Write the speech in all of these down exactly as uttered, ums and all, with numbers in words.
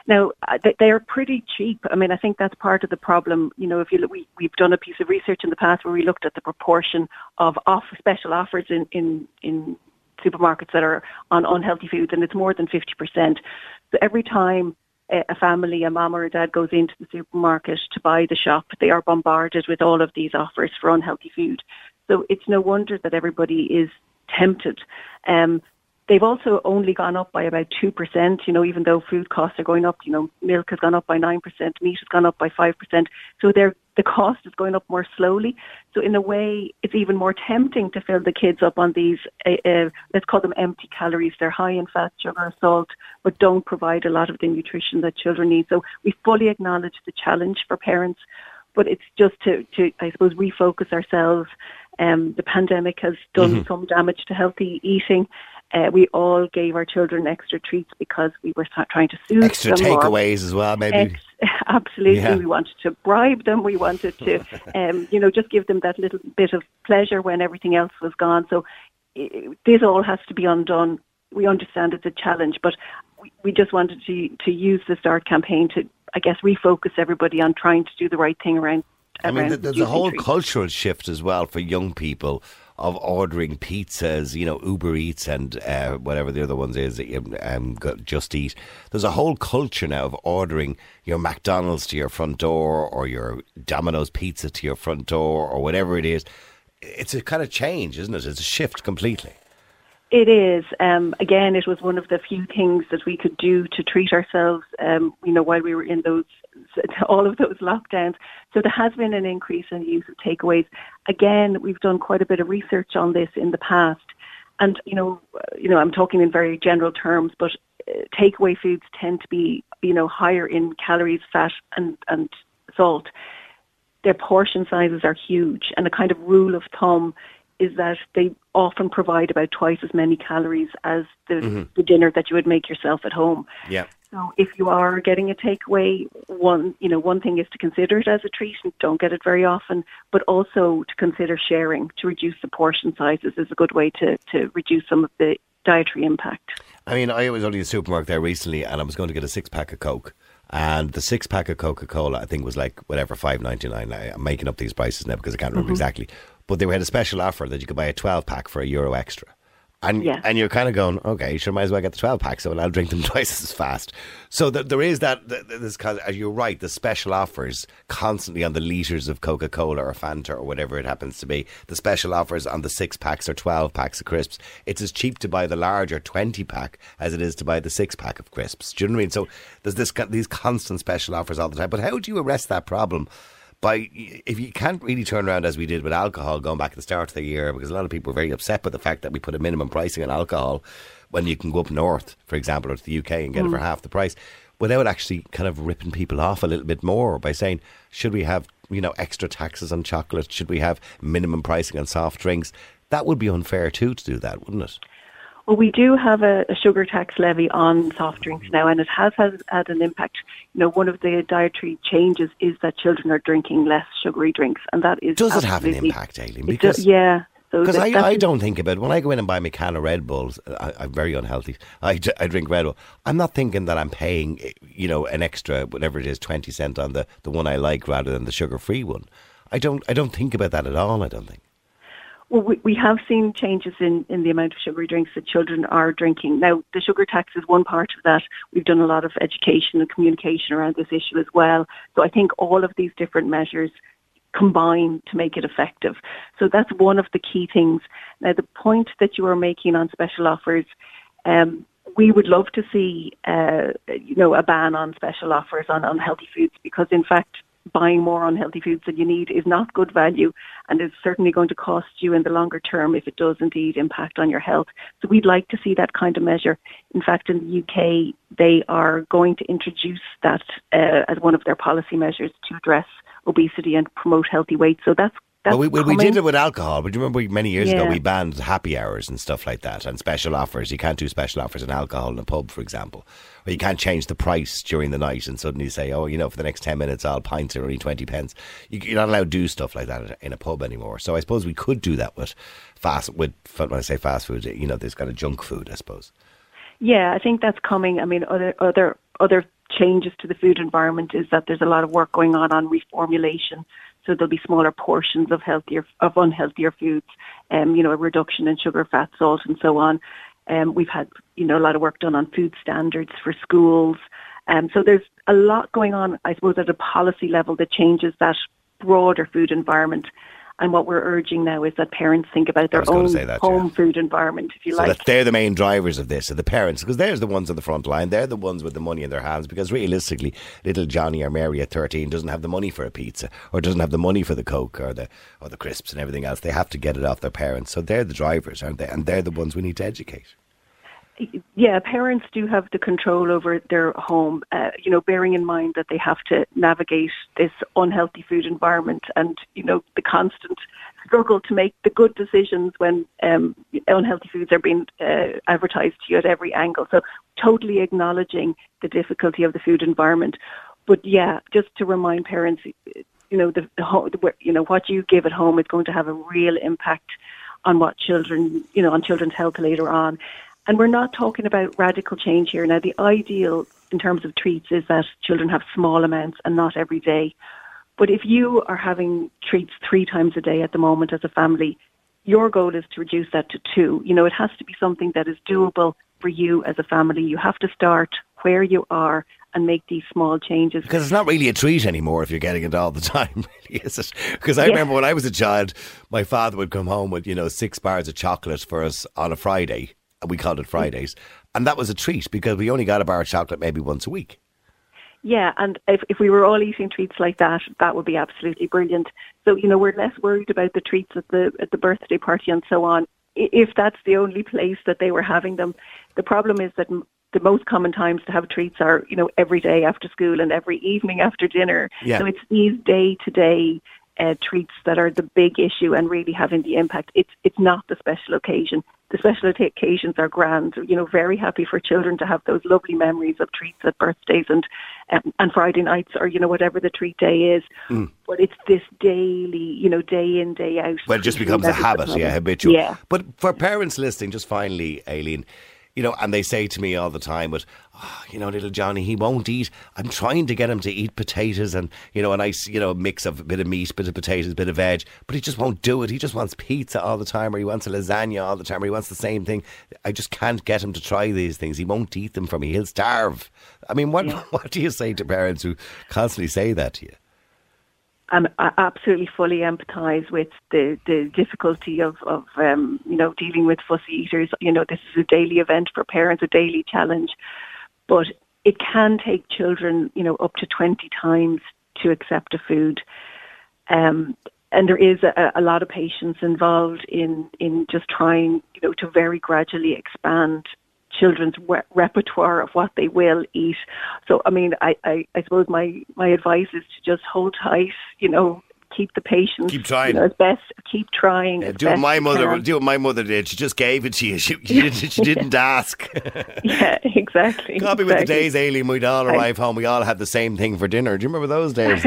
Now, they are pretty cheap. I mean, I think that's part of the problem. You know, if you look, we, we've done a piece of research in the past where we looked at the proportion of off, special offers in in, in supermarkets that are on unhealthy foods, and it's more than fifty percent. So every time a family, a mom or a dad goes into the supermarket to buy the shop, they are bombarded with all of these offers for unhealthy food. So it's no wonder that everybody is tempted. Um, they've also only gone up by about two percent, you know, even though food costs are going up. You know, milk has gone up by nine percent, meat has gone up by five percent. So they're the cost is going up more slowly. So in a way, it's even more tempting to fill the kids up on these, uh, uh, let's call them empty calories. They're high in fat, sugar, salt, but don't provide a lot of the nutrition that children need. So we fully acknowledge the challenge for parents, but it's just to, to I suppose, refocus ourselves. Um, the pandemic has done mm-hmm. some damage to healthy eating. Uh, we all gave our children extra treats because we were trying to soothe them. Extra takeaways as well, maybe. Ex- absolutely. Yeah. We wanted to bribe them. We wanted to, um, you know, just give them that little bit of pleasure when everything else was gone. So it, this all has to be undone. We understand it's a challenge, but we, we just wanted to, to use the START campaign to, I guess, refocus everybody on trying to do the right thing around I mean, there's a whole cultural shift as well for young people of ordering pizzas, you know, Uber Eats and uh, whatever the other ones is, um, Just Eat. There's a whole culture now of ordering your McDonald's to your front door or your Domino's pizza to your front door or whatever it is. It's a kind of change, isn't it? It's a shift completely. It is. Um, again, it was one of the few things that we could do to treat ourselves, um, you know, while we were in those, all of those lockdowns. So there has been an increase in the use of takeaways. Again, we've done quite a bit of research on this in the past. And, you know, you know, I'm talking in very general terms, but takeaway foods tend to be, you know, higher in calories, fat and, and salt. Their portion sizes are huge. And a kind of rule of thumb is that they often provide about twice as many calories as the, mm-hmm. the dinner that you would make yourself at home. Yeah. So if you are getting a takeaway, one you know one thing is to consider it as a treat, and don't get it very often, but also to consider sharing to reduce the portion sizes is a good way to, to reduce some of the dietary impact. I mean, I was only in the supermarket there recently, and I was going to get a six pack of Coke. And the six pack of Coca-Cola, I think, was like whatever five ninety-nine. I'm making up these prices now because I can't remember mm-hmm. exactly. But they had a special offer that you could buy a twelve pack for a euro extra, and yeah. and you're kind of going, okay, you sure might as well get the twelve pack, so I'll drink them twice as fast. So th- there is that. Th- this kind of, you're right. The special offers constantly on the liters of Coca-Cola or Fanta or whatever it happens to be. The special offers on the six packs or twelve packs of crisps. It's as cheap to buy the larger twenty pack as it is to buy the six pack of crisps. Do you know what I mean? So there's this these constant special offers all the time. But how do you arrest that problem? by if you can't really turn around as we did with alcohol going back at the start of the year, because a lot of people were very upset with the fact that we put a minimum pricing on alcohol when you can go up north, for example, or to the U K and get mm. it for half the price, without actually kind of ripping people off a little bit more by saying, should we have, you know, extra taxes on chocolate? Should we have minimum pricing on soft drinks? That would be unfair too, to do that, wouldn't it? Well, we do have a, a sugar tax levy on soft drinks now, and it has, has had an impact. You know, one of the dietary changes is that children are drinking less sugary drinks, and that is does it have an impact, Aileen? Because does, yeah, because so I, I don't think about it. When I go in and buy my can of Red Bulls, I, I'm very unhealthy. I, I drink Red Bull. I'm not thinking that I'm paying, you know, an extra whatever it is, twenty cent on the, the one I like rather than the sugar free one. I don't I don't think about that at all. I don't think. Well, we, we have seen changes in, in the amount of sugary drinks that children are drinking. Now, the sugar tax is one part of that. We've done a lot of education and communication around this issue as well. So I think all of these different measures combine to make it effective. So that's one of the key things. Now, the point that you are making on special offers, um, we would love to see, uh, you know, a ban on special offers on unhealthy foods, because, in fact, buying more unhealthy foods than you need is not good value, and it's certainly going to cost you in the longer term if it does indeed impact on your health. So we'd like to see that kind of measure. In fact, in the U K, they are going to introduce that uh, as one of their policy measures to address obesity and promote healthy weight. So that's Well, we, we did it with alcohol, but you remember many years yeah. ago we banned happy hours and stuff like that, and special offers. You can't do special offers on alcohol in a pub, for example. Or you can't change the price during the night and suddenly say, oh, you know, for the next ten minutes all pints are only twenty pence. You, you're not allowed to do stuff like that in a pub anymore. So I suppose we could do that with fast, with, when I say fast food, you know, there's kind of junk food, I suppose. Yeah, I think that's coming. I mean, other other other changes to the food environment is that there's a lot of work going on on reformulation. So there'll be smaller portions of healthier, of unhealthier foods, um, you know, a reduction in sugar, fat, salt, and so on. Um, we've had, you know, a lot of work done on food standards for schools. Um, so there's a lot going on, I suppose, at a policy level that changes that broader food environment. And what we're urging now is that parents think about their own that, home yeah. food environment, if you so like. So that they're the main drivers of this, so the parents, because they're the ones on the front line. They're the ones with the money in their hands, because realistically, little Johnny or Mary at thirteen doesn't have the money for a pizza, or doesn't have the money for the Coke or the or the crisps and everything else. They have to get it off their parents. So they're the drivers, aren't they? And they're the ones we need to educate. Yeah, parents do have the control over their home, uh, you know, bearing in mind that they have to navigate this unhealthy food environment and, you know, the constant struggle to make the good decisions when um, unhealthy foods are being uh, advertised to you at every angle. So totally acknowledging the difficulty of the food environment. But yeah, just to remind parents, you know, the, the you know, what you give at home is going to have a real impact on what children, you know, on children's health later on. And we're not talking about radical change here. Now, the ideal in terms of treats is that children have small amounts and not every day. But if you are having treats three times a day at the moment as a family, your goal is to reduce that to two. You know, it has to be something that is doable for you as a family. You have to start where you are and make these small changes. Because it's not really a treat anymore if you're getting it all the time, really, is it? Because I yeah. remember when I was a child, my father would come home with, you know, six bars of chocolate for us on a Friday. We called it Fridays. And that was a treat because we only got a bar of chocolate maybe once a week. Yeah, and if, if we were all eating treats like that, that would be absolutely brilliant. So, you know, we're less worried about the treats at the at the birthday party and so on, if that's the only place that they were having them. The problem is that the most common times to have treats are, you know, every day after school and every evening after dinner. Yeah. So it's these day-to-day Uh, treats that are the big issue and really having the impact. It's it's not the special occasion. The special occasions are grand. You know, very happy for children to have those lovely memories of treats at birthdays and um, and Friday nights, or, you know, whatever the treat day is. Mm. But it's this daily, you know, day in, day out. Well, it just becomes a habit, yeah, habitual. Yeah. But for parents listening, just finally, Aileen, you know, and they say to me all the time, but, oh, you know, little Johnny, he won't eat. I'm trying to get him to eat potatoes and, you know, a nice, you know, mix of a bit of meat, bit of potatoes, bit of veg, but he just won't do it. He just wants pizza all the time, or he wants a lasagna all the time, or he wants the same thing. I just can't get him to try these things. He won't eat them for me. He'll starve. I mean, what yeah. what do you say to parents who constantly say that to you? Um, I absolutely fully empathise with the, the difficulty of, of um, you know, dealing with fussy eaters. You know, this is a daily event for parents, a daily challenge. But it can take children, you know, up to twenty times to accept a food. Um, and there is a, a lot of patience involved in, in just trying, you know, to very gradually expand children's re- repertoire of what they will eat. So, I mean, I, I, I suppose my, my advice is to just hold tight, you know, keep the patience. Keep trying. You know, as best, keep trying. Yeah, as do best what my mother. Do what my mother did. She just gave it to you. She, she, yeah. didn't, she didn't ask. Yeah, exactly. Copy exactly. With the days, Aileen. We'd all arrive I, home. We all had the same thing for dinner. Do you remember those days?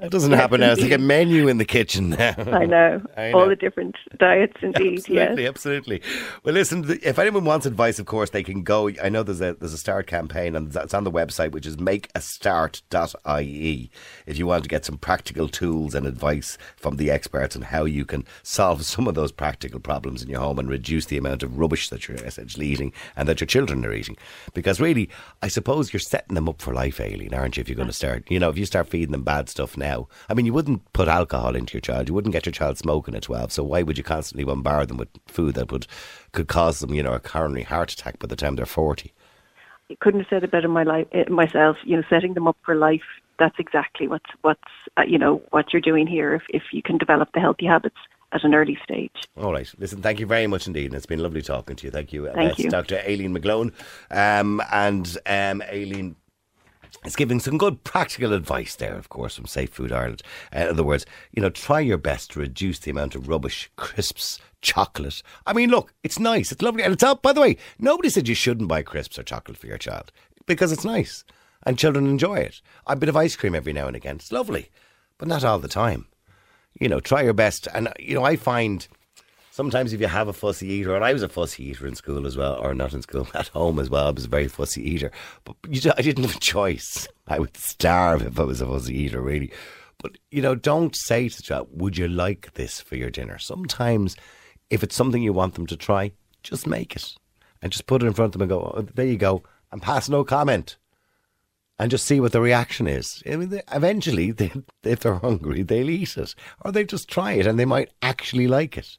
That doesn't yes, happen now. It's indeed. Like a menu in the kitchen now. I know. I know. All the different diets, indeed. Absolutely, yes. Absolutely. Well, listen, if anyone wants advice, of course, they can go. I know there's a there's a START campaign, and it's on the website, which is make a start dot I E, if you want to get some practical tools and advice from the experts on how you can solve some of those practical problems in your home and reduce the amount of rubbish that you're essentially eating and that your children are eating. Because really, I suppose you're setting them up for life, Aileen, aren't you, if you're going to start, you know, if you start feeding them bad stuff now. I mean, you wouldn't put alcohol into your child, you wouldn't get your child smoking at twelve, so why would you constantly bombard them with food that would could cause them, you know, a coronary heart attack by the time they're forty? You couldn't have said it better my life, myself, you know, setting them up for life. That's exactly what's, what's uh, you know, what you're doing here if, if you can develop the healthy habits at an early stage. All right. Listen, thank you very much indeed. And it's been lovely talking to you. Thank you. Thank uh, you. Doctor Aileen McGloin. Um, and um, Aileen is giving some good practical advice there, of course, from Safe Food Ireland. Uh, in other words, you know, try your best to reduce the amount of rubbish, crisps, chocolate. I mean, look, it's nice. It's lovely. And it's out, by the way, nobody said you shouldn't buy crisps or chocolate for your child because it's nice. And children enjoy it. A bit of ice cream every now and again. It's lovely, but not all the time. You know, try your best. And, you know, I find sometimes if you have a fussy eater, and I was a fussy eater in school as well, or not in school, at home as well, I was a very fussy eater. But you, I didn't have a choice. I would starve if I was a fussy eater, really. But, you know, don't say to the child, would you like this for your dinner? Sometimes if it's something you want them to try, just make it. And just put it in front of them and go, oh, there you go, and pass no comment. And just see what the reaction is. I mean, they, eventually, they, if they're hungry, they'll eat it. Or they'll just try it and they might actually like it.